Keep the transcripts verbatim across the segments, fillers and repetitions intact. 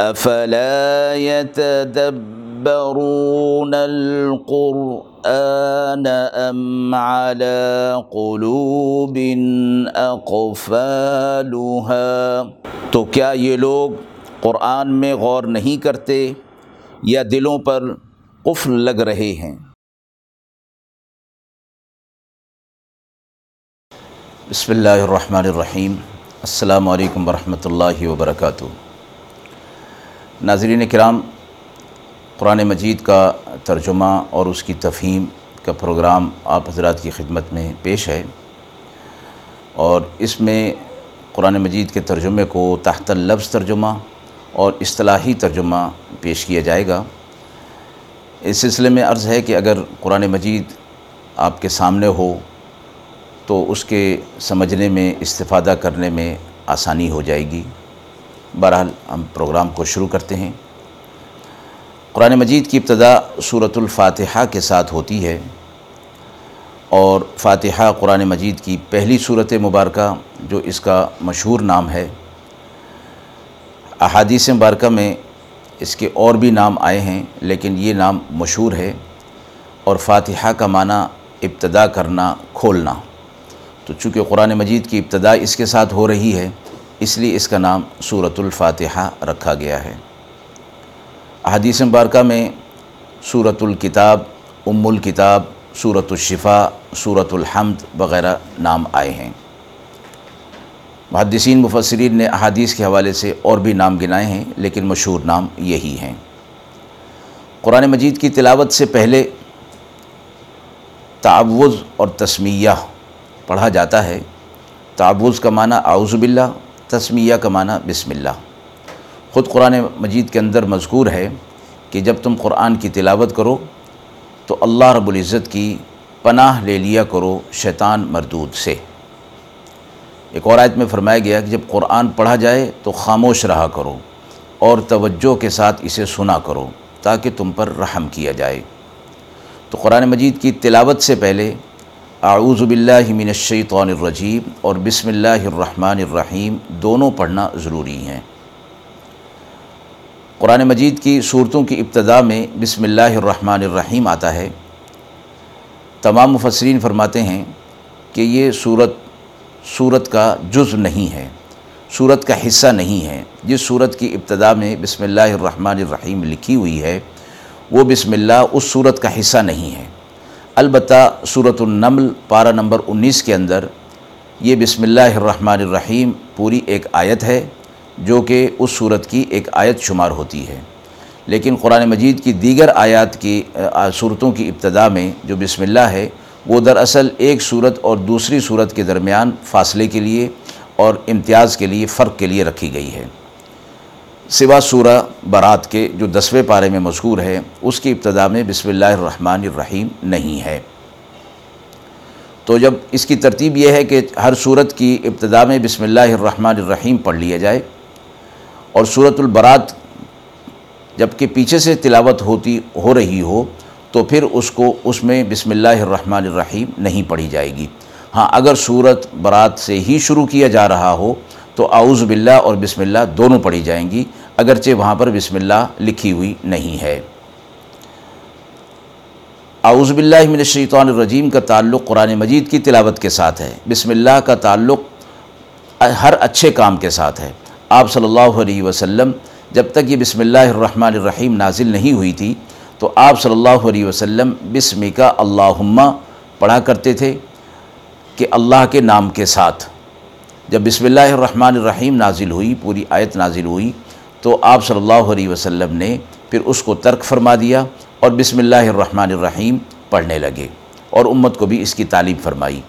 أَفَلَا يَتَدَبَّرُونَ الْقُرْآنَ أَمْ عَلَى قُلُوبٍ أَقْفَالُهَا؟ تو کیا یہ لوگ قرآن میں غور نہیں کرتے یا دلوں پر قفل لگ رہے ہیں؟ بسم اللہ الرحمن الرحیم۔ السلام علیکم ورحمۃ اللہ وبرکاتہ۔ ناظرین کرام، قرآن مجید کا ترجمہ اور اس کی تفہیم کا پروگرام آپ حضرات کی خدمت میں پیش ہے، اور اس میں قرآن مجید کے ترجمے کو تحت اللفظ ترجمہ اور اصطلاحی ترجمہ پیش کیا جائے گا۔ اس سلسلے میں عرض ہے کہ اگر قرآن مجید آپ کے سامنے ہو تو اس کے سمجھنے میں، استفادہ کرنے میں آسانی ہو جائے گی۔ بہرحال ہم پروگرام کو شروع کرتے ہیں۔ قرآن مجید کی ابتدا سورۃ الفاتحہ کے ساتھ ہوتی ہے، اور فاتحہ قرآن مجید کی پہلی سورت مبارکہ جو اس کا مشہور نام ہے۔ احادیث مبارکہ میں اس کے اور بھی نام آئے ہیں، لیکن یہ نام مشہور ہے، اور فاتحہ کا معنی ابتدا کرنا، کھولنا۔ تو چونکہ قرآن مجید کی ابتدا اس کے ساتھ ہو رہی ہے، اس لیے اس کا نام سورۃ الفاتحہ رکھا گیا ہے۔ احادیث مبارکہ میں سورۃ الکتاب، ام الکتاب، سورۃ الشفاء، سورۃ الحمد وغیرہ نام آئے ہیں۔ محدثین، مفسرین نے احادیث کے حوالے سے اور بھی نام گنائے ہیں، لیکن مشہور نام یہی ہیں۔ قرآن مجید کی تلاوت سے پہلے تعوذ اور تسمیہ پڑھا جاتا ہے۔ تعوذ کا معنی اعوذ باللہ، تسمیہ کا معنی بسم اللہ۔ خود قرآن مجید کے اندر مذکور ہے کہ جب تم قرآن کی تلاوت کرو تو اللہ رب العزت کی پناہ لے لیا کرو شیطان مردود سے۔ ایک اور آیت میں فرمایا گیا کہ جب قرآن پڑھا جائے تو خاموش رہا کرو اور توجہ کے ساتھ اسے سنا کرو تاکہ تم پر رحم کیا جائے۔ تو قرآن مجید کی تلاوت سے پہلے اعوذ باللہ من الشیطان الرجیم اور بسم اللہ الرحمن الرحیم دونوں پڑھنا ضروری ہیں۔ قرآن مجید کی صورتوں کی ابتدا میں بسم اللہ الرحمن الرحیم آتا ہے۔ تمام مفسرین فرماتے ہیں کہ یہ صورت سورت کا جزو نہیں ہے، سورت کا حصہ نہیں ہے۔ جس سورت کی ابتدا میں بسم اللہ الرحمن الرحیم لکھی ہوئی ہے، وہ بسم اللہ اس سورت کا حصہ نہیں ہے۔ البتہ سورۃ النمل پارہ نمبر انیس کے اندر یہ بسم اللہ الرحمن الرحیم پوری ایک آیت ہے، جو کہ اس سورت کی ایک آیت شمار ہوتی ہے۔ لیکن قرآن مجید کی دیگر آیات کی صورتوں کی ابتدا میں جو بسم اللہ ہے، وہ دراصل ایک صورت اور دوسری صورت کے درمیان فاصلے کے لیے اور امتیاز کے لیے، فرق کے لیے رکھی گئی ہے۔ سوا سورہ برات کے جو دسویں پارے میں مذکور ہے، اس کی ابتدا میں بسم اللہ الرحمن الرحیم نہیں ہے۔ تو جب اس کی ترتیب یہ ہے کہ ہر صورت کی ابتدا میں بسم اللہ الرحمن الرحیم پڑھ لیا جائے، اور سورۃ البرات جب کہ پیچھے سے تلاوت ہوتی ہو رہی ہو تو پھر اس کو اس میں بسم اللہ الرحمن الرحیم نہیں پڑھی جائے گی۔ ہاں، اگر سورۃ برات سے ہی شروع کیا جا رہا ہو تو اعوذ باللہ اور بسم اللہ دونوں پڑھی جائیں گی، اگرچہ وہاں پر بسم اللہ لکھی ہوئی نہیں ہے۔ اعوذ باللہ من الشیطان الرجیم کا تعلق قرآن مجید کی تلاوت کے ساتھ ہے، بسم اللہ کا تعلق ہر اچھے کام کے ساتھ ہے۔ آپ صلی اللہ علیہ وسلم جب تک یہ بسم اللہ الرحمن الرحیم نازل نہیں ہوئی تھی تو آپ صلی اللہ علیہ وسلم بسمک اللہم پڑھا کرتے تھے، کہ اللہ کے نام کے ساتھ۔ جب بسم اللہ الرحمن الرحیم نازل ہوئی، پوری آیت نازل ہوئی، تو آپ صلی اللہ علیہ وسلم نے پھر اس کو ترک فرما دیا اور بسم اللہ الرحمن الرحیم پڑھنے لگے، اور امت کو بھی اس کی تعلیم فرمائی۔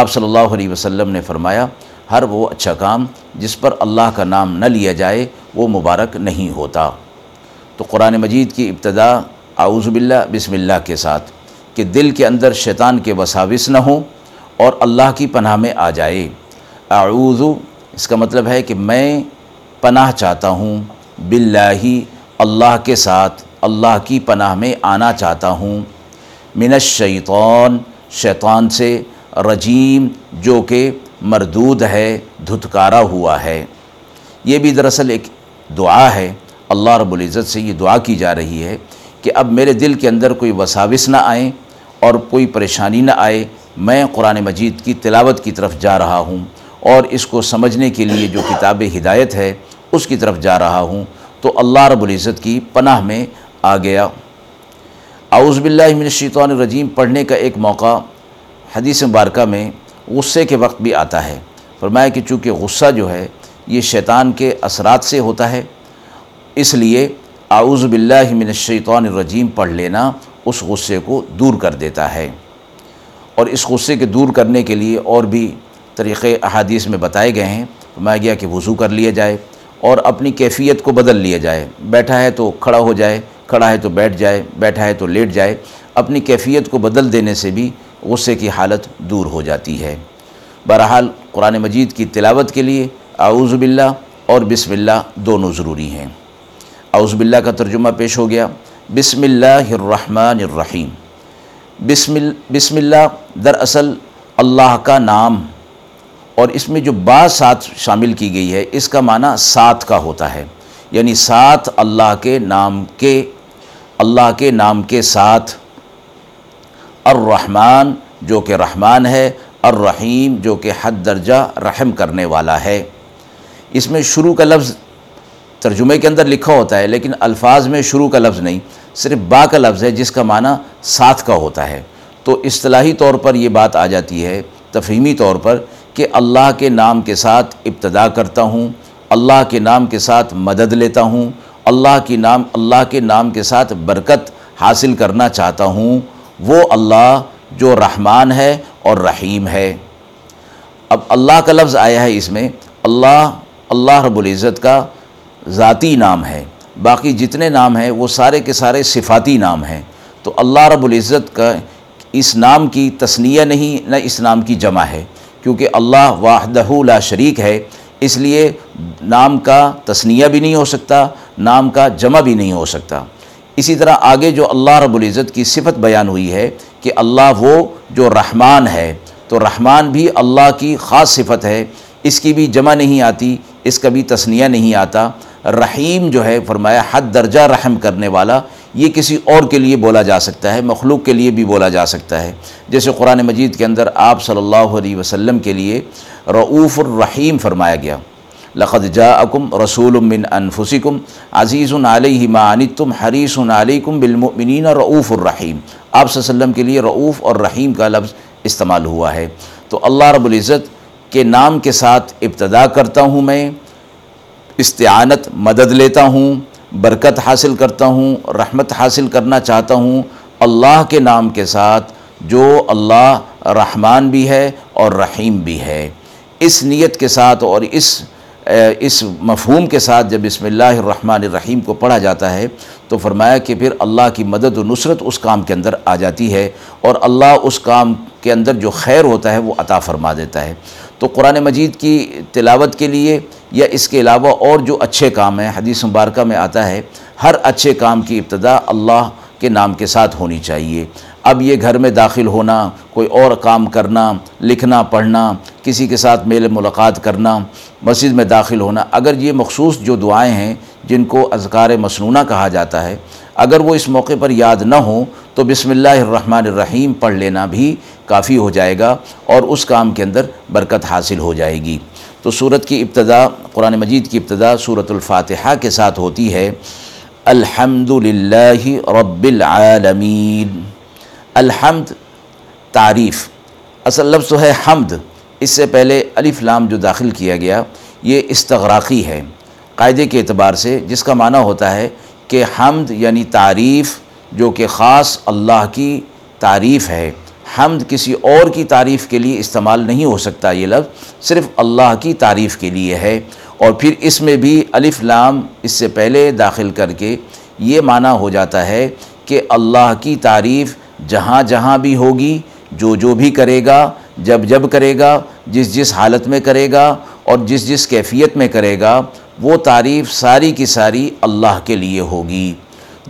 آپ صلی اللہ علیہ وسلم نے فرمایا، ہر وہ اچھا کام جس پر اللہ کا نام نہ لیا جائے وہ مبارک نہیں ہوتا۔ تو قرآن مجید کی ابتدا اعوذ باللہ، بسم اللہ کے ساتھ، کہ دل کے اندر شیطان کے وساوس نہ ہوں اور اللہ کی پناہ میں آ جائے۔ اعوذ، اس کا مطلب ہے کہ میں پناہ چاہتا ہوں، باللہ، اللہ کے ساتھ، اللہ کی پناہ میں آنا چاہتا ہوں، من الشیطان، شیطان سے، رجیم، جو کہ مردود ہے، دھتکارا ہوا ہے۔ یہ بھی دراصل ایک دعا ہے۔ اللہ رب العزت سے یہ دعا کی جا رہی ہے کہ اب میرے دل کے اندر کوئی وساوس نہ آئیں اور کوئی پریشانی نہ آئے، میں قرآن مجید کی تلاوت کی طرف جا رہا ہوں اور اس کو سمجھنے کے لیے جو کتاب ہدایت ہے اس کی طرف جا رہا ہوں، تو اللہ رب العزت کی پناہ میں آ گیا۔ اعوذ باللہ من الشیطان الرجیم پڑھنے کا ایک موقع حدیث مبارکہ میں غصے کے وقت بھی آتا ہے۔ فرمایا کہ چونکہ غصہ جو ہے یہ شیطان کے اثرات سے ہوتا ہے، اس لیے اعوذ باللہ من الشیطان الرجیم پڑھ لینا اس غصے کو دور کر دیتا ہے۔ اور اس غصے کے دور کرنے کے لیے اور بھی طریقے احادیث میں بتائے گئے ہیں۔ فرمایا گیا کہ وضو کر لیا جائے اور اپنی کیفیت کو بدل لیا جائے، بیٹھا ہے تو کھڑا ہو جائے، کھڑا ہے تو بیٹھ جائے، بیٹھا ہے تو لیٹ جائے، اپنی کیفیت کو بدل دینے سے بھی غصے کی حالت دور ہو جاتی ہے۔ بہرحال قرآن مجید کی تلاوت کے لیے اعوذ باللہ اور بسم اللہ دونوں ضروری ہیں۔ اعوذ باللہ کا ترجمہ پیش ہو گیا۔ بسم اللہ الرحمن الرحیم، بسم بسم اللہ دراصل اللہ کا نام، اور اس میں جو با ساتھ شامل کی گئی ہے اس کا معنی ساتھ کا ہوتا ہے، یعنی ساتھ اللہ کے نام کے، اللہ کے نام کے ساتھ، الرحمن جو کہ رحمان ہے، الرحیم جو کہ حد درجہ رحم کرنے والا ہے۔ اس میں شروع کا لفظ ترجمے کے اندر لکھا ہوتا ہے لیکن الفاظ میں شروع کا لفظ نہیں، صرف با کا لفظ ہے جس کا معنی ساتھ کا ہوتا ہے۔ تو اصطلاحی طور پر یہ بات آ جاتی ہے تفہیمی طور پر کہ اللہ کے نام کے ساتھ ابتدا کرتا ہوں، اللہ کے نام کے ساتھ مدد لیتا ہوں، اللہ کی نام اللہ کے نام کے ساتھ برکت حاصل کرنا چاہتا ہوں، وہ اللہ جو رحمان ہے اور رحیم ہے۔ اب اللہ کا لفظ آیا ہے، اس میں اللہ اللہ رب العزت کا ذاتی نام ہے، باقی جتنے نام ہیں وہ سارے کے سارے صفاتی نام ہیں۔ تو اللہ رب العزت کا اس نام کی تثنیہ نہیں نہ اس نام کی جمع ہے، کیونکہ اللہ وحدہ لا شریک ہے، اس لیے نام کا تثنیہ بھی نہیں ہو سکتا، نام کا جمع بھی نہیں ہو سکتا۔ اسی طرح آگے جو اللہ رب العزت کی صفت بیان ہوئی ہے کہ اللہ وہ جو رحمان ہے، تو رحمان بھی اللہ کی خاص صفت ہے، اس کی بھی جمع نہیں آتی، اس کا بھی تثنیہ نہیں آتا۔ رحیم جو ہے فرمایا حد درجہ رحم کرنے والا، یہ کسی اور کے لیے بولا جا سکتا ہے، مخلوق کے لیے بھی بولا جا سکتا ہے، جیسے قرآن مجید کے اندر آپ صلی اللہ علیہ وسلم کے لیے رؤوف الرحیم فرمایا گیا۔ لقد جاءکم رسول من انفسکم عزیز علیہ ما عنتم حریص علیکم بالمؤمنین رؤوف الرحیم، آپ صلی اللہ علیہ وسلم کے لیے رؤوف اور رحیم کا لفظ استعمال ہوا ہے۔ تو اللہ رب العزت کے نام کے ساتھ ابتدا کرتا ہوں، میں استعانت مدد لیتا ہوں، برکت حاصل کرتا ہوں، رحمت حاصل کرنا چاہتا ہوں اللہ کے نام کے ساتھ جو اللہ رحمان بھی ہے اور رحیم بھی ہے۔ اس نیت کے ساتھ اور اس اس مفہوم کے ساتھ جب بسم اللہ الرحمن الرحیم کو پڑھا جاتا ہے تو فرمایا کہ پھر اللہ کی مدد و نصرت اس کام کے اندر آ جاتی ہے، اور اللہ اس کام کے اندر جو خیر ہوتا ہے وہ عطا فرما دیتا ہے۔ تو قرآن مجید کی تلاوت کے لیے یا اس کے علاوہ اور جو اچھے کام ہیں، حدیث مبارکہ میں آتا ہے ہر اچھے کام کی ابتدا اللہ کے نام کے ساتھ ہونی چاہیے۔ اب یہ گھر میں داخل ہونا، کوئی اور کام کرنا، لکھنا پڑھنا، کسی کے ساتھ میل ملاقات کرنا، مسجد میں داخل ہونا، اگر یہ مخصوص جو دعائیں ہیں جن کو اذکار مسنونہ کہا جاتا ہے، اگر وہ اس موقع پر یاد نہ ہوں تو بسم اللہ الرحمن الرحیم پڑھ لینا بھی کافی ہو جائے گا اور اس کام کے اندر برکت حاصل ہو جائے گی۔ تو سورت کی ابتدا، قرآن مجید کی ابتدا سورۃ الفاتحہ کے ساتھ ہوتی ہے، الحمد للہ رب العالمین۔ الحمد تعریف، اصل لفظ تو ہے حمد، اس سے پہلے الف لام جو داخل کیا گیا یہ استغراقی ہے قاعدے کے اعتبار سے، جس کا معنی ہوتا ہے کہ حمد یعنی تعریف جو کہ خاص اللہ کی تعریف ہے، حمد کسی اور کی تعریف کے لیے استعمال نہیں ہو سکتا، یہ لفظ صرف اللہ کی تعریف کے لیے ہے۔ اور پھر اس میں بھی الف لام اس سے پہلے داخل کر کے یہ معنی ہو جاتا ہے کہ اللہ کی تعریف جہاں جہاں بھی ہوگی، جو جو بھی کرے گا، جب جب کرے گا، جس جس حالت میں کرے گا اور جس جس کیفیت میں کرے گا، وہ تعریف ساری کی ساری اللہ کے لیے ہوگی۔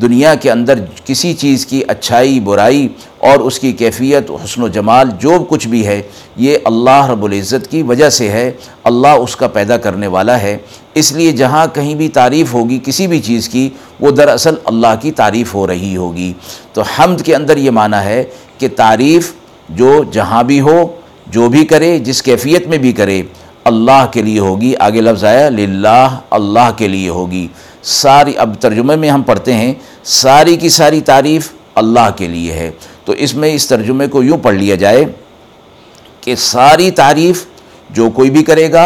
دنیا کے اندر کسی چیز کی اچھائی برائی اور اس کی کیفیت حسن و جمال جو کچھ بھی ہے یہ اللہ رب العزت کی وجہ سے ہے، اللہ اس کا پیدا کرنے والا ہے، اس لیے جہاں کہیں بھی تعریف ہوگی کسی بھی چیز کی وہ دراصل اللہ کی تعریف ہو رہی ہوگی۔ تو حمد کے اندر یہ معنی ہے کہ تعریف جو جہاں بھی ہو، جو بھی کرے، جس کیفیت میں بھی کرے، اللہ کے لیے ہوگی۔ آگے لفظ آیا للہ، اللہ کے لیے ہوگی۔ ساری اب ترجمے میں ہم پڑھتے ہیں ساری کی ساری تعریف اللہ کے لیے ہے، تو اس میں اس ترجمے کو یوں پڑھ لیا جائے کہ ساری تعریف جو کوئی بھی کرے گا،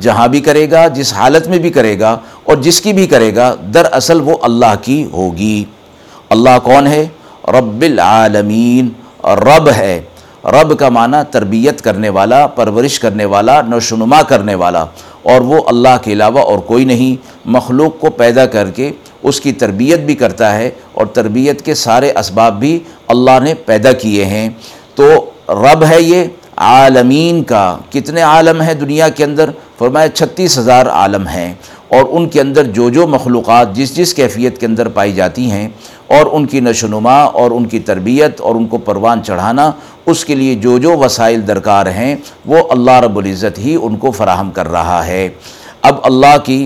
جہاں بھی کرے گا، جس حالت میں بھی کرے گا اور جس کی بھی کرے گا، دراصل وہ اللہ کی ہوگی۔ اللہ کون ہے؟ رب العالمین، رب ہے۔ رب کا معنی تربیت کرنے والا، پرورش کرنے والا، نشونما کرنے والا، اور وہ اللہ کے علاوہ اور کوئی نہیں۔ مخلوق کو پیدا کر کے اس کی تربیت بھی کرتا ہے اور تربیت کے سارے اسباب بھی اللہ نے پیدا کیے ہیں۔ تو رب ہے یہ عالمین کا۔ کتنے عالم ہیں دنیا کے اندر؟ فرمایا چھتیس ہزار عالم ہیں، اور ان کے اندر جو جو مخلوقات جس جس کیفیت کے اندر پائی جاتی ہیں اور ان کی نشوونما اور ان کی تربیت اور ان کو پروان چڑھانا، اس کے لیے جو جو وسائل درکار ہیں وہ اللہ رب العزت ہی ان کو فراہم کر رہا ہے۔ اب اللہ کی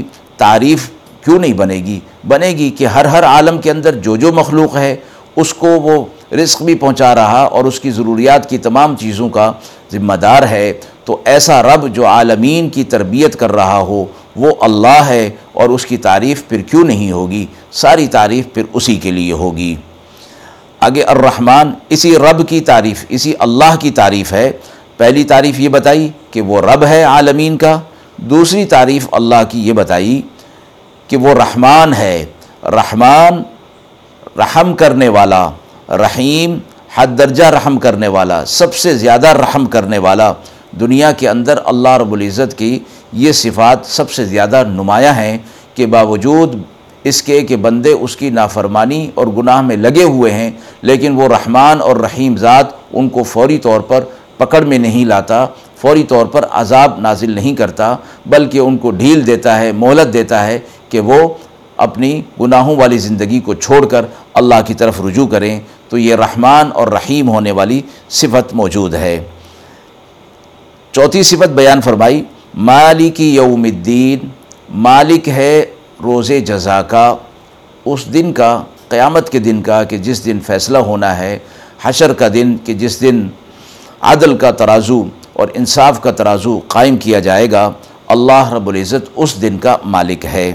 تعریف کیوں نہیں بنے گی؟ بنے گی کہ ہر ہر عالم کے اندر جو جو مخلوق ہے اس کو وہ رزق بھی پہنچا رہا اور اس کی ضروریات کی تمام چیزوں کا ذمہ دار ہے۔ تو ایسا رب جو عالمین کی تربیت کر رہا ہو وہ اللہ ہے، اور اس کی تعریف پھر کیوں نہیں ہوگی؟ ساری تعریف پھر اسی کے لیے ہوگی۔ آگے الرحمن، اسی رب کی تعریف، اسی اللہ کی تعریف ہے۔ پہلی تعریف یہ بتائی کہ وہ رب ہے عالمین کا، دوسری تعریف اللہ کی یہ بتائی کہ وہ رحمان ہے۔ رحمان رحم کرنے والا، رحیم حد درجہ رحم کرنے والا، سب سے زیادہ رحم کرنے والا۔ دنیا کے اندر اللہ رب العزت کی یہ صفات سب سے زیادہ نمایاں ہیں کہ باوجود اس کے کہ بندے اس کی نافرمانی اور گناہ میں لگے ہوئے ہیں، لیکن وہ رحمان اور رحیم ذات ان کو فوری طور پر پکڑ میں نہیں لاتا، فوری طور پر عذاب نازل نہیں کرتا، بلکہ ان کو ڈھیل دیتا ہے، مہلت دیتا ہے کہ وہ اپنی گناہوں والی زندگی کو چھوڑ کر اللہ کی طرف رجوع کریں۔ تو یہ رحمان اور رحیم ہونے والی صفت موجود ہے۔ چوتھی صفت بیان فرمائی مالک یوم الدین، مالک ہے روز جزا کا، اس دن کا، قیامت کے دن کا کہ جس دن فیصلہ ہونا ہے، حشر کا دن کہ جس دن عدل کا ترازو اور انصاف کا ترازو قائم کیا جائے گا، اللہ رب العزت اس دن کا مالک ہے۔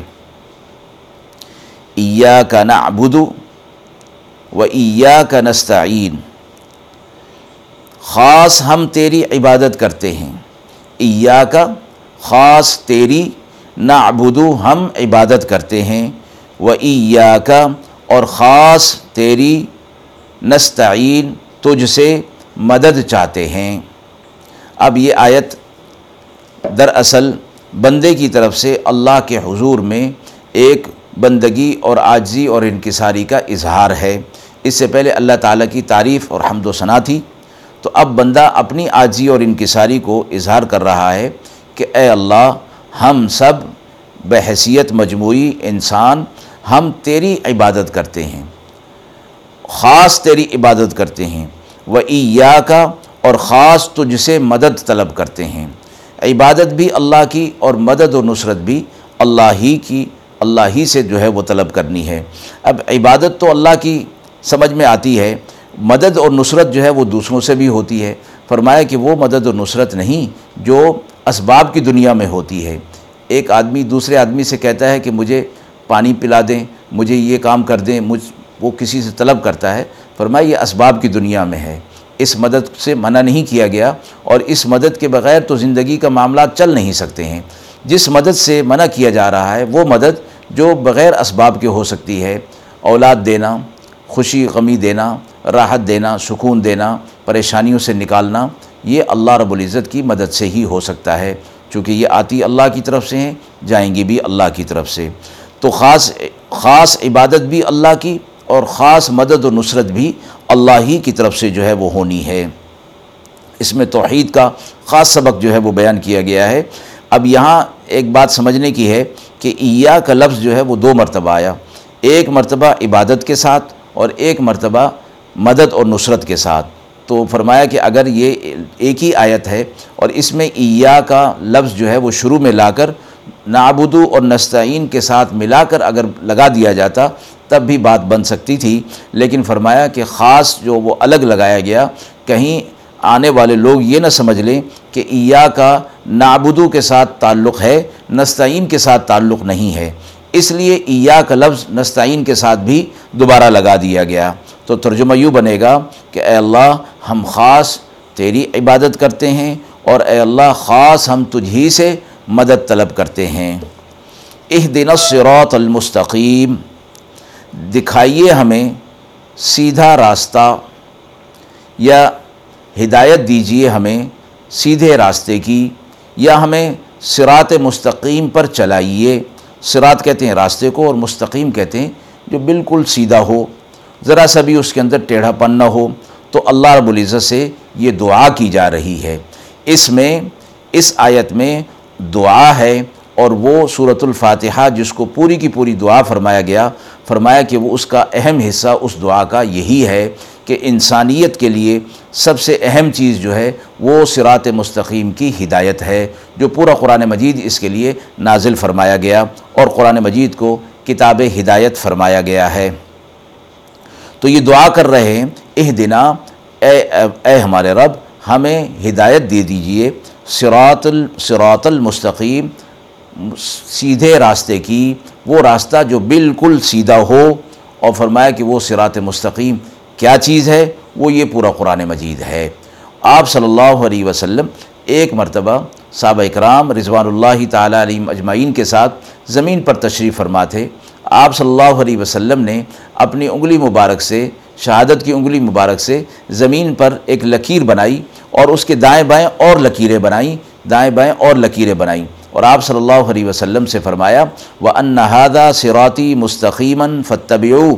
ایاک نعبد و ایاک نستعین، خاص ہم تیری عبادت کرتے ہیں، ایاک خاص تیری، نعبد ہم عبادت کرتے ہیں، و ایاک اور خاص تیری، نستعین تجھ سے مدد چاہتے ہیں۔ اب یہ آیت دراصل بندے کی طرف سے اللہ کے حضور میں ایک بندگی اور عاجزی اور انکساری کا اظہار ہے۔ اس سے پہلے اللہ تعالیٰ کی تعریف اور حمد و ثنا تھی، تو اب بندہ اپنی عاجزی اور انکساری کو اظہار کر رہا ہے کہ اے اللہ، ہم سب بحیثیت مجموعی انسان ہم تیری عبادت کرتے ہیں، خاص تیری عبادت کرتے ہیں، وَإِيَّاكَ اور خاص تجھ سے مدد طلب کرتے ہیں۔ عبادت بھی اللہ کی اور مدد و نصرت بھی اللہ ہی کی، اللہ ہی سے جو ہے وہ طلب کرنی ہے۔ اب عبادت تو اللہ کی سمجھ میں آتی ہے، مدد اور نصرت جو ہے وہ دوسروں سے بھی ہوتی ہے۔ فرمایا کہ وہ مدد و نصرت نہیں جو اسباب کی دنیا میں ہوتی ہے۔ ایک آدمی دوسرے آدمی سے کہتا ہے کہ مجھے پانی پلا دیں، مجھے یہ کام کر دیں، مجھ وہ کسی سے طلب کرتا ہے، فرمایا یہ اسباب کی دنیا میں ہے، اس مدد سے منع نہیں کیا گیا، اور اس مدد کے بغیر تو زندگی کا معاملات چل نہیں سکتے ہیں۔ جس مدد سے منع کیا جا رہا ہے وہ مدد جو بغیر اسباب کے ہو سکتی ہے، اولاد دینا، خوشی غمی دینا، راحت دینا، سکون دینا، پریشانیوں سے نکالنا، یہ اللہ رب العزت کی مدد سے ہی ہو سکتا ہے، چونکہ یہ آتی اللہ کی طرف سے ہیں، جائیں گی بھی اللہ کی طرف سے۔ تو خاص خاص عبادت بھی اللہ کی اور خاص مدد و نصرت بھی اللہ ہی کی طرف سے جو ہے وہ ہونی ہے۔ اس میں توحید کا خاص سبق جو ہے وہ بیان کیا گیا ہے۔ اب یہاں ایک بات سمجھنے کی ہے کہ ایا کا لفظ جو ہے وہ دو مرتبہ آیا، ایک مرتبہ عبادت کے ساتھ اور ایک مرتبہ مدد اور نصرت کے ساتھ. تو فرمایا کہ اگر یہ ایک ہی آیت ہے اور اس میں ایا کا لفظ جو ہے وہ شروع میں لا کر نعبدو اور نستعین کے ساتھ ملا کر اگر لگا دیا جاتا تب بھی بات بن سکتی تھی، لیکن فرمایا کہ خاص جو وہ الگ لگایا گیا، کہیں آنے والے لوگ یہ نہ سمجھ لیں کہ ایا کا نعبدو کے ساتھ تعلق ہے، نستعین کے ساتھ تعلق نہیں ہے، اس لیے ایا کا لفظ نستعین کے ساتھ بھی دوبارہ لگا دیا گیا. تو ترجمہ یوں بنے گا کہ اے اللہ ہم خاص تیری عبادت کرتے ہیں اور اے اللہ خاص ہم تجھ ہی سے مدد طلب کرتے ہیں. اہدنا الصراط المستقیم، دکھائیے ہمیں سیدھا راستہ یا ہدایت دیجئے ہمیں سیدھے راستے کی، یا ہمیں صراط مستقیم پر چلائیے. صراط کہتے ہیں راستے کو اور مستقیم کہتے ہیں جو بالکل سیدھا ہو، ذرا سا بھی اس کے اندر ٹیڑھا پن نہ ہو. تو اللہ رب العزت سے یہ دعا کی جا رہی ہے، اس میں اس آیت میں دعا ہے، اور وہ سورۃ الفاتحہ جس کو پوری کی پوری دعا فرمایا گیا، فرمایا کہ وہ اس کا اہم حصہ، اس دعا کا یہی ہے کہ انسانیت کے لیے سب سے اہم چیز جو ہے وہ صراط مستقیم کی ہدایت ہے، جو پورا قرآن مجید اس کے لیے نازل فرمایا گیا اور قرآن مجید کو کتاب ہدایت فرمایا گیا ہے. تو یہ دعا کر رہے ہیں، اہدنا، اے اے ہمارے رب ہمیں ہدایت دے دیجئے صراط صراط المستقیم، سیدھے راستے کی، وہ راستہ جو بالکل سیدھا ہو. اور فرمایا کہ وہ صراط مستقیم کیا چیز ہے؟ وہ یہ پورا قرآن مجید ہے. آپ صلی اللہ علیہ وسلم ایک مرتبہ صحابہ اکرام رضوان اللہ تعالیٰ علیہم اجمعین کے ساتھ زمین پر تشریف فرما تھے. آپ صلی اللہ علیہ وسلم نے اپنی انگلی مبارک سے، شہادت کی انگلی مبارک سے زمین پر ایک لکیر بنائی اور اس کے دائیں بائیں اور لکیریں بنائیں، دائیں بائیں اور لکیریں بنائیں، اور آپ صلی اللہ علیہ وسلم سے فرمایا وَأَنَّ هَذَا صِرَاطِي مُسْتَقِيمًا فَاتَّبِعُوا،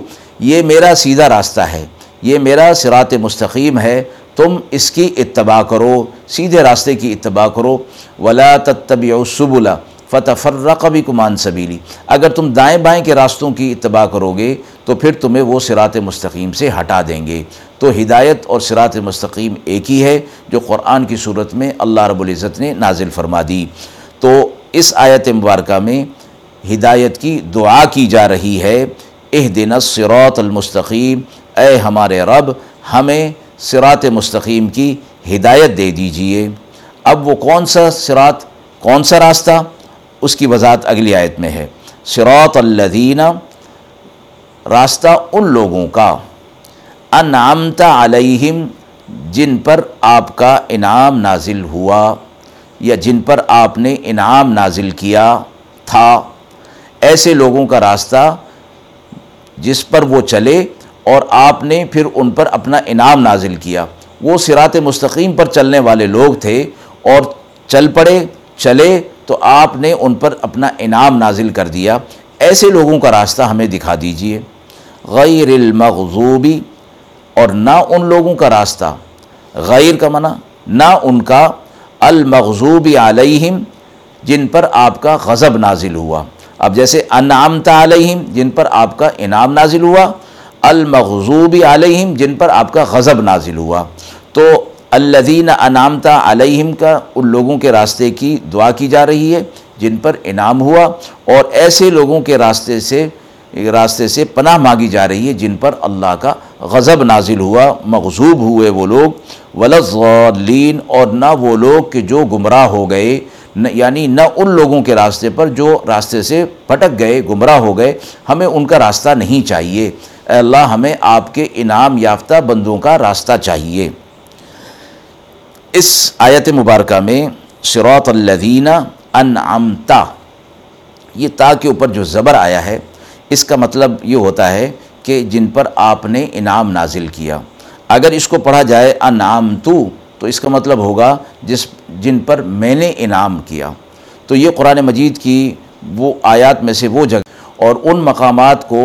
یہ میرا سیدھا راستہ ہے، یہ میرا صراط مستقیم ہے، تم اس کی اتباع کرو، سیدھے راستے کی اتباع کرو. وَلَا تَتَّبِعُوا السُّبُلَ فَتَفَرَّقَ بِكُمْ عَن سَبِيلِي، اگر تم دائیں بائیں کے راستوں کی اتباع کرو گے تو پھر تمہیں وہ صراط مستقیم سے ہٹا دیں گے. تو ہدایت اور صراط مستقیم ایک ہی ہے جو قرآن کی صورت میں اللہ رب العزت نے نازل فرما دی. تو اس آیت مبارکہ میں ہدایت کی دعا کی جا رہی ہے، اہدنا الصراط المستقیم، اے ہمارے رب ہمیں صراط مستقیم کی ہدایت دے دیجئے. اب وہ کون سا صراط، کون سا راستہ، اس کی وضاحت اگلی آیت میں ہے. صراط الذین، راستہ ان لوگوں کا، انعمت علیہم، جن پر آپ کا انعام نازل ہوا یا جن پر آپ نے انعام نازل کیا تھا، ایسے لوگوں کا راستہ جس پر وہ چلے اور آپ نے پھر ان پر اپنا انعام نازل کیا. وہ صراط مستقیم پر چلنے والے لوگ تھے اور چل پڑے، چلے تو آپ نے ان پر اپنا انعام نازل کر دیا. ایسے لوگوں کا راستہ ہمیں دکھا دیجئے. غیر المغضوبی، اور نہ ان لوگوں کا راستہ، غیر کا معنی نہ ان کا، المغضوب علیہم جن پر آپ کا غضب نازل ہوا. اب جیسے انعمت علیہم جن پر آپ کا انعام نازل ہوا، المغضوب علیہم جن پر آپ کا غضب نازل ہوا. تو الذین انعمت علیہم کا ان لوگوں کے راستے کی دعا کی جا رہی ہے جن پر انعام ہوا، اور ایسے لوگوں کے راستے سے راستے سے پناہ مانگی جا رہی ہے جن پر اللہ کا غضب نازل ہوا، مغضوب ہوئے وہ لوگ. والضالین، اور نہ وہ لوگ کہ جو گمراہ ہو گئے، یعنی نہ ان لوگوں کے راستے پر جو راستے سے پھٹک گئے، گمراہ ہو گئے. ہمیں ان کا راستہ نہیں چاہیے، اے اللہ ہمیں آپ کے انعام یافتہ بندوں کا راستہ چاہیے. اس آیت مبارکہ میں صراط الذین انعمت، یہ تا کے اوپر جو زبر آیا ہے اس کا مطلب یہ ہوتا ہے کہ جن پر آپ نے انعام نازل کیا. اگر اس کو پڑھا جائے انعمتو تو اس کا مطلب ہوگا جس جن پر میں نے انعام کیا. تو یہ قرآن مجید کی وہ آیات میں سے وہ جگہ اور ان مقامات کو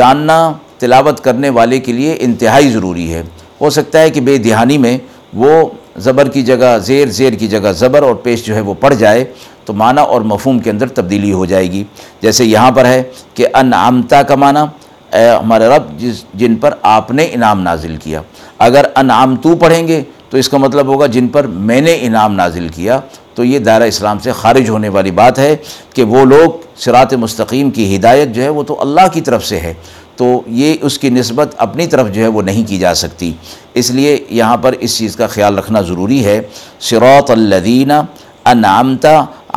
جاننا تلاوت کرنے والے کے لیے انتہائی ضروری ہے. ہو سکتا ہے کہ بے دہانی میں وہ زبر کی جگہ زیر، زیر کی جگہ زبر اور پیش جو ہے وہ پڑ جائے، تو معنی اور مفہوم کے اندر تبدیلی ہو جائے گی. جیسے یہاں پر ہے کہ انعمتا کا معنی اے ہمارے رب جس جن پر آپ نے انعام نازل کیا. اگر انعمتو پڑھیں گے تو اس کا مطلب ہوگا جن پر میں نے انعام نازل کیا. تو یہ دائرہ اسلام سے خارج ہونے والی بات ہے کہ وہ لوگ صراط مستقیم کی ہدایت جو ہے وہ تو اللہ کی طرف سے ہے، تو یہ اس کی نسبت اپنی طرف جو ہے وہ نہیں کی جا سکتی. اس لیے یہاں پر اس چیز کا خیال رکھنا ضروری ہے. صراط الذین انعمت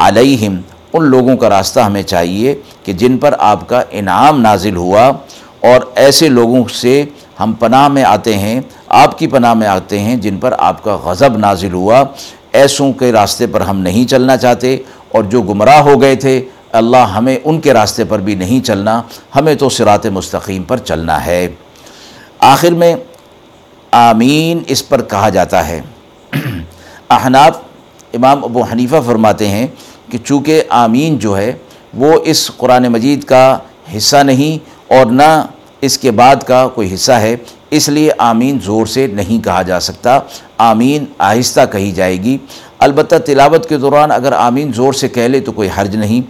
علیہم، ان لوگوں کا راستہ ہمیں چاہیے کہ جن پر آپ کا انعام نازل ہوا، اور ایسے لوگوں سے ہم پناہ میں آتے ہیں، آپ کی پناہ میں آتے ہیں جن پر آپ کا غضب نازل ہوا. ایسوں کے راستے پر ہم نہیں چلنا چاہتے، اور جو گمراہ ہو گئے تھے اللہ ہمیں ان کے راستے پر بھی نہیں چلنا، ہمیں تو صراط مستقیم پر چلنا ہے. آخر میں آمین اس پر کہا جاتا ہے. احناف امام ابو حنیفہ فرماتے ہیں کہ چونکہ آمین جو ہے وہ اس قرآن مجید کا حصہ نہیں اور نہ اس کے بعد کا کوئی حصہ ہے، اس لیے آمین زور سے نہیں کہا جا سکتا، آمین آہستہ کہی جائے گی. البتہ تلاوت کے دوران اگر آمین زور سے کہہ لے تو کوئی حرج نہیں.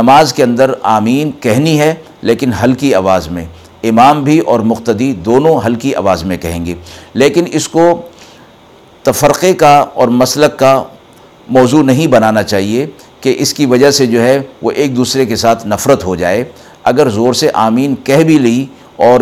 نماز کے اندر آمین کہنی ہے لیکن ہلکی آواز میں، امام بھی اور مقتدی دونوں ہلکی آواز میں کہیں گے. لیکن اس کو تفرقے کا اور مسلک کا موضوع نہیں بنانا چاہیے کہ اس کی وجہ سے جو ہے وہ ایک دوسرے کے ساتھ نفرت ہو جائے. اگر زور سے آمین کہہ بھی لی اور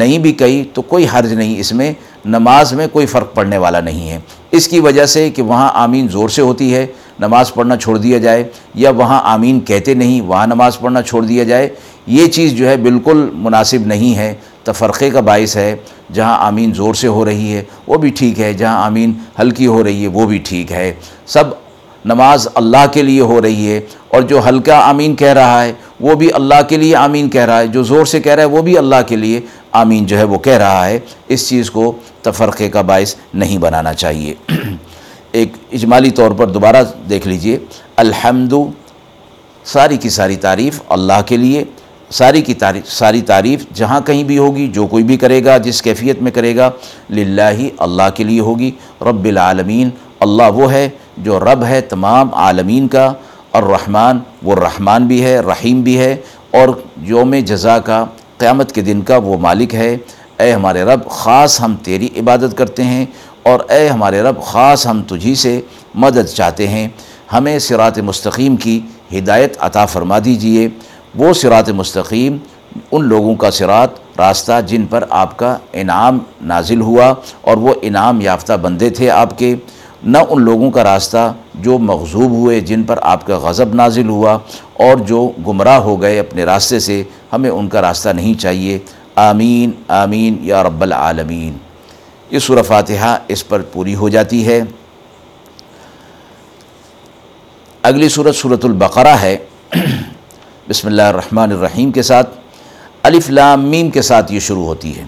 نہیں بھی کہی تو کوئی حرج نہیں، اس میں نماز میں کوئی فرق پڑنے والا نہیں ہے. اس کی وجہ سے کہ وہاں آمین زور سے ہوتی ہے نماز پڑھنا چھوڑ دیا جائے، یا وہاں آمین کہتے نہیں وہاں نماز پڑھنا چھوڑ دیا جائے، یہ چیز جو ہے بالکل مناسب نہیں ہے، تفرقے کا باعث ہے. جہاں آمین زور سے ہو رہی ہے وہ بھی ٹھیک ہے، جہاں آمین ہلکی ہو رہی ہے وہ بھی ٹھیک ہے. سب نماز اللہ کے لیے ہو رہی ہے، اور جو ہلکا آمین کہہ رہا ہے وہ بھی اللہ کے لیے آمین کہہ رہا ہے، جو زور سے کہہ رہا ہے وہ بھی اللہ کے لیے آمین جو ہے وہ کہہ رہا ہے. اس چیز کو تفرقے کا باعث نہیں بنانا چاہیے. ایک اجمالی طور پر دوبارہ دیکھ لیجئے. الحمد، ساری کی ساری تعریف اللہ کے لیے، ساری کی تعریف ساری تعریف جہاں کہیں بھی ہوگی، جو کوئی بھی کرے گا، جس کیفیت میں کرے گا، للہ اللہ کے لیے ہوگی. رب العالمین، اللہ وہ ہے جو رب ہے تمام عالمین کا. الرحمن، وہ رحمان بھی ہے، رحیم بھی ہے، اور یوم جزا کا، قیامت کے دن کا وہ مالک ہے. اے ہمارے رب خاص ہم تیری عبادت کرتے ہیں، اور اے ہمارے رب خاص ہم تجھی سے مدد چاہتے ہیں. ہمیں صراط مستقیم کی ہدایت عطا فرما دیجئے. وہ صراط مستقیم، ان لوگوں کا صراط، راستہ جن پر آپ کا انعام نازل ہوا اور وہ انعام یافتہ بندے تھے آپ کے، نہ ان لوگوں کا راستہ جو مغضوب ہوئے، جن پر آپ کا غضب نازل ہوا اور جو گمراہ ہو گئے اپنے راستے سے، ہمیں ان کا راستہ نہیں چاہیے. آمین آمین یا رب العالمین. یہ سورہ فاتحہ اس پر پوری ہو جاتی ہے. اگلی سورت سورت البقرہ ہے، بسم اللہ الرحمن الرحیم کے ساتھ، الف لام میم کے ساتھ یہ شروع ہوتی ہے.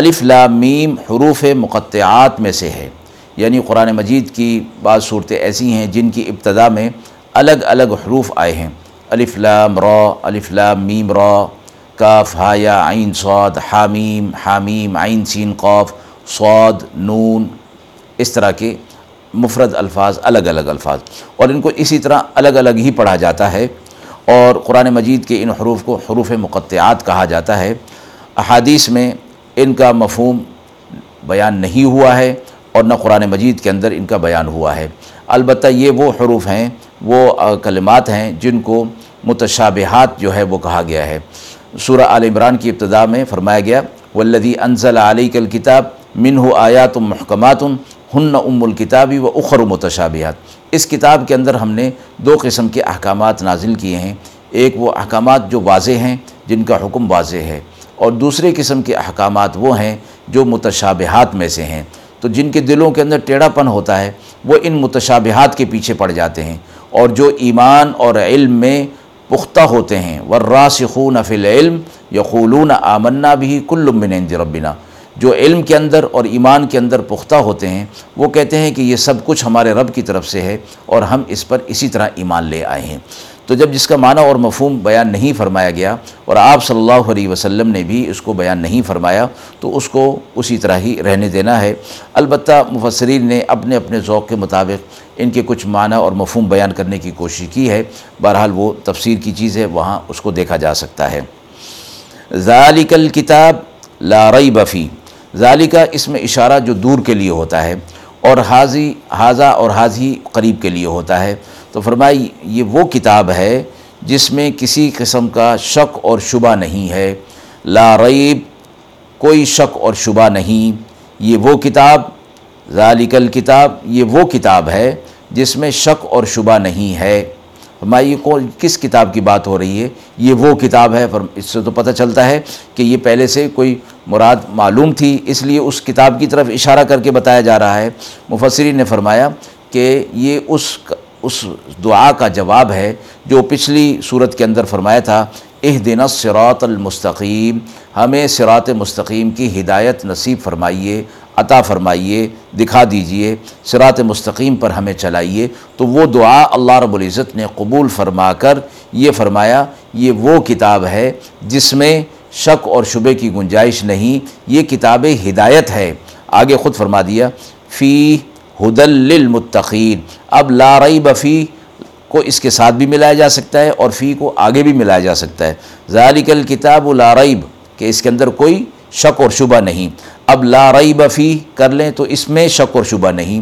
الف لام میم حروف مقطعات میں سے ہے، یعنی قرآن مجید کی بعض صورتیں ایسی ہیں جن کی ابتدا میں الگ الگ حروف آئے ہیں. الف لام را، الف لام میم را، کاف ہا یا عین صاد، حامیم حامیم عین سین قاف، صاد نون، اس طرح کے مفرد الفاظ، الگ الگ الفاظ، اور ان کو اسی طرح الگ الگ ہی پڑھا جاتا ہے. اور قرآن مجید کے ان حروف کو حروف مقطعات کہا جاتا ہے. احادیث میں ان کا مفہوم بیان نہیں ہوا ہے اور نہ قرآن مجید کے اندر ان کا بیان ہوا ہے. البتہ یہ وہ حروف ہیں، وہ کلمات ہیں جن کو متشابہات جو ہے وہ کہا گیا ہے. سورہ آل عمران کی ابتدا میں فرمایا گیا والذی انزل علیک الکتاب منہ آیات محکمات ہن ام الکتابی و اخر متشابہات. اس کتاب کے اندر ہم نے دو قسم کے احکامات نازل کیے ہیں، ایک وہ احکامات جو واضح ہیں جن کا حکم واضح ہے، اور دوسرے قسم کے احکامات وہ ہیں جو متشابہات میں سے ہیں. تو جن کے دلوں کے اندر ٹیڑھا پن ہوتا ہے وہ ان متشابہات کے پیچھے پڑ جاتے ہیں، اور جو ایمان اور علم میں پختہ ہوتے ہیں، والراسخون فی العلم یقولون آمنا بہ کل من عند ربنا، جو علم کے اندر اور ایمان کے اندر پختہ ہوتے ہیں وہ کہتے ہیں کہ یہ سب کچھ ہمارے رب کی طرف سے ہے اور ہم اس پر اسی طرح ایمان لے آئے ہیں. تو جب جس کا معنی اور مفہوم بیان نہیں فرمایا گیا اور آپ صلی اللہ علیہ وسلم نے بھی اس کو بیان نہیں فرمایا تو اس کو اسی طرح ہی رہنے دینا ہے۔ البتہ مفسرین نے اپنے اپنے ذوق کے مطابق ان کے کچھ معنی اور مفہوم بیان کرنے کی کوشش کی ہے، بہرحال وہ تفسیر کی چیز ہے، وہاں اس کو دیکھا جا سکتا ہے۔ ذالک الکتاب لا ریب فی، ذالک اس میں اشارہ جو دور کے لیے ہوتا ہے اور حاضی حاضہ اور حاضی قریب کے لیے ہوتا ہے، تو فرمائی یہ وہ کتاب ہے جس میں کسی قسم کا شک اور شبہ نہیں ہے، لا ریب کوئی شک اور شبہ نہیں، یہ وہ کتاب، ذالک الکتاب یہ وہ کتاب ہے جس میں شک اور شبہ نہیں ہے۔ فرمائی کو کس کتاب کی بات ہو رہی ہے؟ یہ وہ کتاب ہے۔ اس سے تو پتہ چلتا ہے کہ یہ پہلے سے کوئی مراد معلوم تھی، اس لیے اس کتاب کی طرف اشارہ کر کے بتایا جا رہا ہے۔ مفسرین نے فرمایا کہ یہ اس اس دعا کا جواب ہے جو پچھلی صورت کے اندر فرمایا تھا، اہدنا الصراط المستقیم، ہمیں صراط مستقیم کی ہدایت نصیب فرمائیے، عطا فرمائیے، دکھا دیجئے، صراط مستقیم پر ہمیں چلائیے۔ تو وہ دعا اللہ رب العزت نے قبول فرما کر یہ فرمایا یہ وہ کتاب ہے جس میں شک اور شبے کی گنجائش نہیں، یہ کتاب ہدایت ہے۔ آگے خود فرما دیا فی ہدی للمتقین، اب لا ریب فی کو اس کے ساتھ بھی ملایا جا سکتا ہے اور فی کو آگے بھی ملایا جا سکتا ہے، ذالک الکتاب لا ریب کہ اس کے اندر کوئی شک اور شبہ نہیں۔ اب لا ریب فی کر لیں تو اس میں شک اور شبہ نہیں،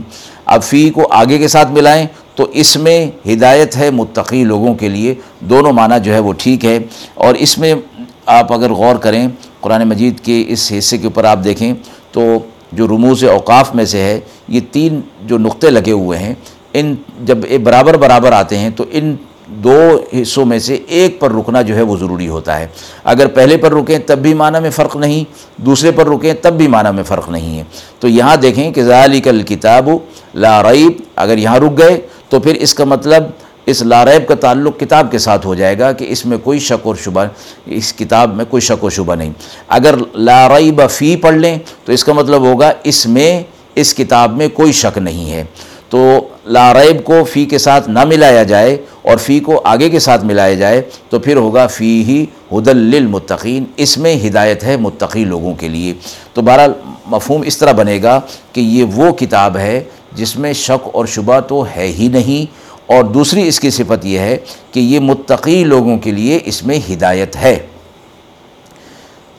اب فی کو آگے کے ساتھ ملائیں تو اس میں ہدایت ہے متقی لوگوں کے لیے، دونوں معنی جو ہے وہ ٹھیک ہے۔ اور اس میں آپ اگر غور کریں قرآن مجید کے اس حصے کے اوپر آپ دیکھیں تو جو رموز اوقاف میں سے ہے یہ تین جو نقطے لگے ہوئے ہیں، ان جب برابر برابر آتے ہیں تو ان دو حصوں میں سے ایک پر رکنا جو ہے وہ ضروری ہوتا ہے۔ اگر پہلے پر رکیں تب بھی معنی میں فرق نہیں، دوسرے پر رکیں تب بھی معنی میں فرق نہیں ہے۔ تو یہاں دیکھیں کہ ذالک الکتاب لا ریب، اگر یہاں رک گئے تو پھر اس کا مطلب اس لا ریب کا تعلق کتاب کے ساتھ ہو جائے گا کہ اس میں کوئی شک اور شبہ، اس کتاب میں کوئی شک و شبہ نہیں۔ اگر لا ریب فی پڑھ لیں تو اس کا مطلب ہوگا اس میں، اس کتاب میں کوئی شک نہیں ہے۔ تو لا ریب کو فی کے ساتھ نہ ملایا جائے اور فی کو آگے کے ساتھ ملایا جائے تو پھر ہوگا فی ہی ہدی للمتقین، اس میں ہدایت ہے متقی لوگوں کے لیے۔ تو بہرحال مفہوم اس طرح بنے گا کہ یہ وہ کتاب ہے جس میں شک اور شبہ تو ہے ہی نہیں، اور دوسری اس کی صفت یہ ہے کہ یہ متقی لوگوں کے لیے اس میں ہدایت ہے،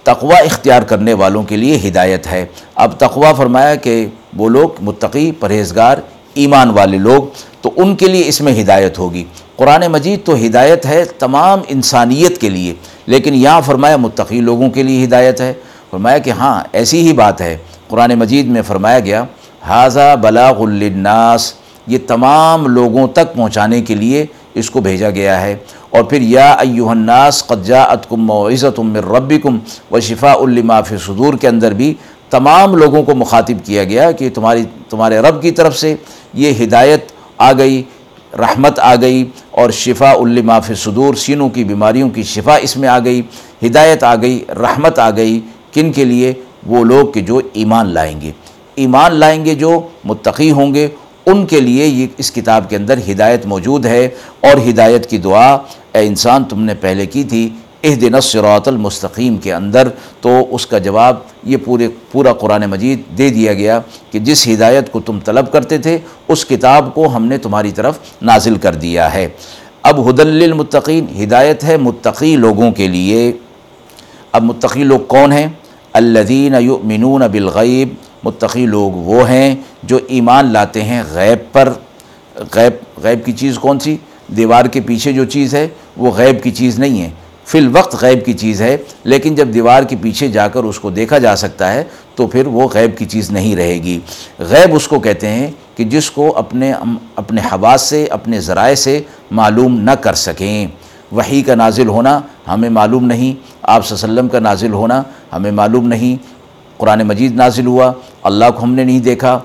تقوی اختیار کرنے والوں کے لیے ہدایت ہے۔ اب تقوی فرمایا کہ وہ لوگ متقی، پرہیزگار، ایمان والے لوگ، تو ان کے لیے اس میں ہدایت ہوگی۔ قرآن مجید تو ہدایت ہے تمام انسانیت کے لیے، لیکن یہاں فرمایا متقی لوگوں کے لیے ہدایت ہے۔ فرمایا کہ ہاں ایسی ہی بات ہے، قرآن مجید میں فرمایا گیا ھذا بلاغ للناس، یہ تمام لوگوں تک پہنچانے کے لیے اس کو بھیجا گیا ہے۔ اور پھر یا ایھا الناس قد جاءتکم موعظۃ من ربکم وشفاء لما فی الصدور کے اندر بھی تمام لوگوں کو مخاطب کیا گیا کہ تمہاری تمہارے رب کی طرف سے یہ ہدایت آ گئی، رحمت آ گئی، اور شفاء لما فی الصدور، سینوں کی بیماریوں کی شفا اس میں آ گئی، ہدایت آ گئی، رحمت آ گئی۔ کن کے لیے؟ وہ لوگ کہ جو ایمان لائیں گے، ایمان لائیں گے، جو متقی ہوں گے، ان کے لیے یہ اس کتاب کے اندر ہدایت موجود ہے۔ اور ہدایت کی دعا اے انسان تم نے پہلے کی تھی اہدنا الصراط المستقیم کے اندر، تو اس کا جواب یہ پورے پورا قرآن مجید دے دیا گیا کہ جس ہدایت کو تم طلب کرتے تھے اس کتاب کو ہم نے تمہاری طرف نازل کر دیا ہے۔ اب ہدی للمتقین، ہدایت ہے متقی لوگوں کے لیے۔ اب متقی لوگ کون ہیں؟ الذین یؤمنون بالغیب، متقی لوگ وہ ہیں جو ایمان لاتے ہیں غیب پر۔ غیب غیب کی چیز کون سی؟ دیوار کے پیچھے جو چیز ہے وہ غیب کی چیز نہیں ہے، فی الوقت غیب کی چیز ہے، لیکن جب دیوار کے پیچھے جا کر اس کو دیکھا جا سکتا ہے تو پھر وہ غیب کی چیز نہیں رہے گی۔ غیب اس کو کہتے ہیں کہ جس کو اپنے اپنے حواس سے، اپنے ذرائع سے معلوم نہ کر سکیں۔ وحی کا نازل ہونا ہمیں معلوم نہیں، آپ صلی اللہ علیہ وسلم کا نازل ہونا ہمیں معلوم نہیں، قرآن مجید نازل ہوا، اللہ کو ہم نے نہیں دیکھا،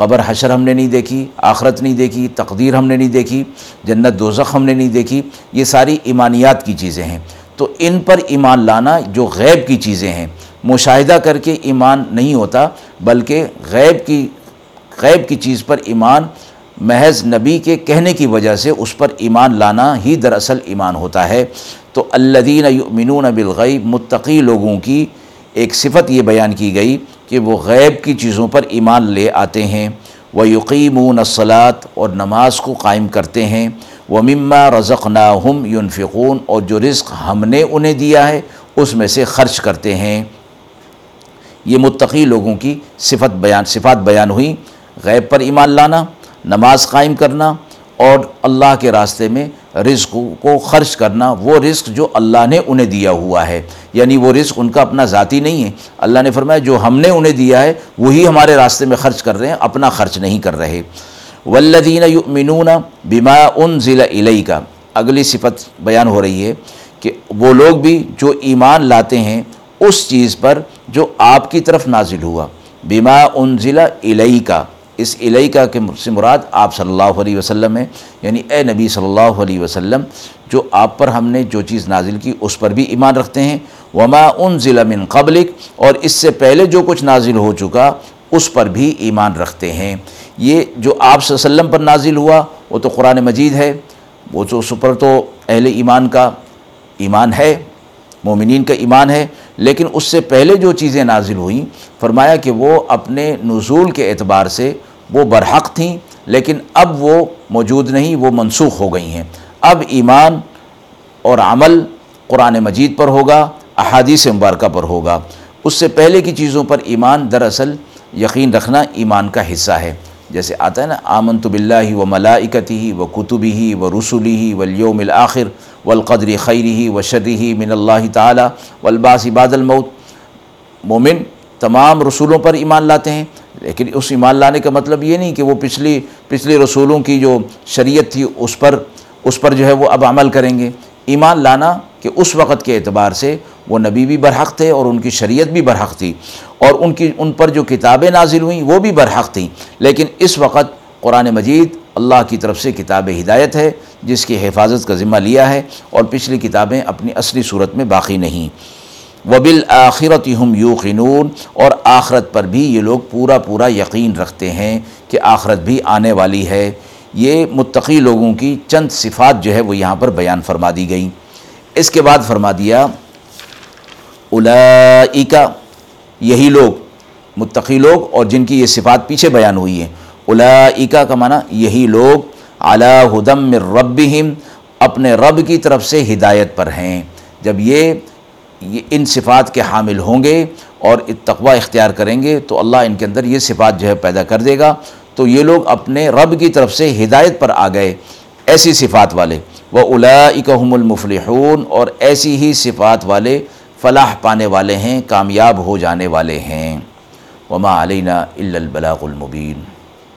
قبر حشر ہم نے نہیں دیکھی، آخرت نہیں دیکھی، تقدیر ہم نے نہیں دیکھی، جنت دوزخ ہم نے نہیں دیکھی، یہ ساری ایمانیات کی چیزیں ہیں۔ تو ان پر ایمان لانا جو غیب کی چیزیں ہیں، مشاہدہ کر کے ایمان نہیں ہوتا، بلکہ غیب کی غیب کی چیز پر ایمان محض نبی کے کہنے کی وجہ سے اس پر ایمان لانا ہی دراصل ایمان ہوتا ہے۔ تو الذین یؤمنون بالغیب، متقی لوگوں کی ایک صفت یہ بیان کی گئی کہ وہ غیب کی چیزوں پر ایمان لے آتے ہیں، وَيُقِيمُونَ الصَّلَاةَ، اور نماز کو قائم کرتے ہیں، وَمِمَّا رَزَقْنَاهُمْ يُنْفِقُونَ، اور جو رزق ہم نے انہیں دیا ہے اس میں سے خرچ کرتے ہیں۔ یہ متقی لوگوں کی صفت بیان صفات بیان ہوئی، غیب پر ایمان لانا، نماز قائم کرنا، اور اللہ کے راستے میں رزق کو خرچ کرنا، وہ رزق جو اللہ نے انہیں دیا ہوا ہے، یعنی وہ رزق ان کا اپنا ذاتی نہیں ہے۔ اللہ نے فرمایا جو ہم نے انہیں دیا ہے وہی ہمارے راستے میں خرچ کر رہے ہیں، اپنا خرچ نہیں کر رہے۔ والذین یؤمنون بما انزل الیک، اگلی صفت بیان ہو رہی ہے کہ وہ لوگ بھی جو ایمان لاتے ہیں اس چیز پر جو آپ کی طرف نازل ہوا۔ بما انزل الیک، اس الیکہ کے سے مراد آپ صلی اللہ علیہ وسلم ہے، یعنی اے نبی صلی اللہ علیہ وسلم جو آپ پر ہم نے جو چیز نازل کی اس پر بھی ایمان رکھتے ہیں، وما انزل من قبلک، اور اس سے پہلے جو کچھ نازل ہو چکا اس پر بھی ایمان رکھتے ہیں۔ یہ جو آپ صلی اللہ علیہ وسلم پر نازل ہوا وہ تو قرآن مجید ہے، وہ تو اس پر تو اہل ایمان کا ایمان ہے، مومنین کا ایمان ہے، لیکن اس سے پہلے جو چیزیں نازل ہوئیں فرمایا کہ وہ اپنے نزول کے اعتبار سے وہ برحق تھیں، لیکن اب وہ موجود نہیں، وہ منسوخ ہو گئی ہیں۔ اب ایمان اور عمل قرآن مجید پر ہوگا، احادیث مبارکہ پر ہوگا۔ اس سے پہلے کی چیزوں پر ایمان دراصل یقین رکھنا ایمان کا حصہ ہے، جیسے آتا ہے نا آمنت باللہ و ملائکتہ و کتبہ و رسلہ والیوم الآخر والقدر خیرہ و شرہ من اللہ تعالی والبعث بعد الموت۔ مومن تمام رسولوں پر ایمان لاتے ہیں، لیکن اس ایمان لانے کا مطلب یہ نہیں کہ وہ پچھلی پچھلی رسولوں کی جو شریعت تھی اس پر اس پر جو ہے وہ اب عمل کریں گے۔ ایمان لانا کہ اس وقت کے اعتبار سے وہ نبی بھی برحق تھے اور ان کی شریعت بھی برحق تھی، اور ان کی ان پر جو کتابیں نازل ہوئیں وہ بھی برحق تھیں، لیکن اس وقت قرآن مجید اللہ کی طرف سے کتاب ہدایت ہے جس کی حفاظت کا ذمہ لیا ہے، اور پچھلی کتابیں اپنی اصلی صورت میں باقی نہیں۔ وَبِالْآخِرَةِ هُمْ يُوقِنُونَ، اور آخرت پر بھی یہ لوگ پورا پورا یقین رکھتے ہیں کہ آخرت بھی آنے والی ہے۔ یہ متقی لوگوں کی چند صفات جو ہے وہ یہاں پر بیان فرما دی گئیں۔ اس کے بعد فرما دیا اولئک، یہی لوگ متقی لوگ اور جن کی یہ صفات پیچھے بیان ہوئی ہیں۔ اولئک کا معنی یہی لوگ علی ھدی من ربہم، اپنے رب کی طرف سے ہدایت پر ہیں۔ جب یہ ان صفات کے حامل ہوں گے اور تقوی اختیار کریں گے تو اللہ ان کے اندر یہ صفات جو ہے پیدا کر دے گا، تو یہ لوگ اپنے رب کی طرف سے ہدایت پر آ گئے، ایسی صفات والے۔ وَأُولَٰئِكَ هُمُ الْمُفْلِحُونَ، اور ایسی ہی صفات والے فلاح پانے والے ہیں، کامیاب ہو جانے والے ہیں۔ وَمَا عَلَيْنَا إِلَّا الْبَلَاغُ الْمُبِينُ۔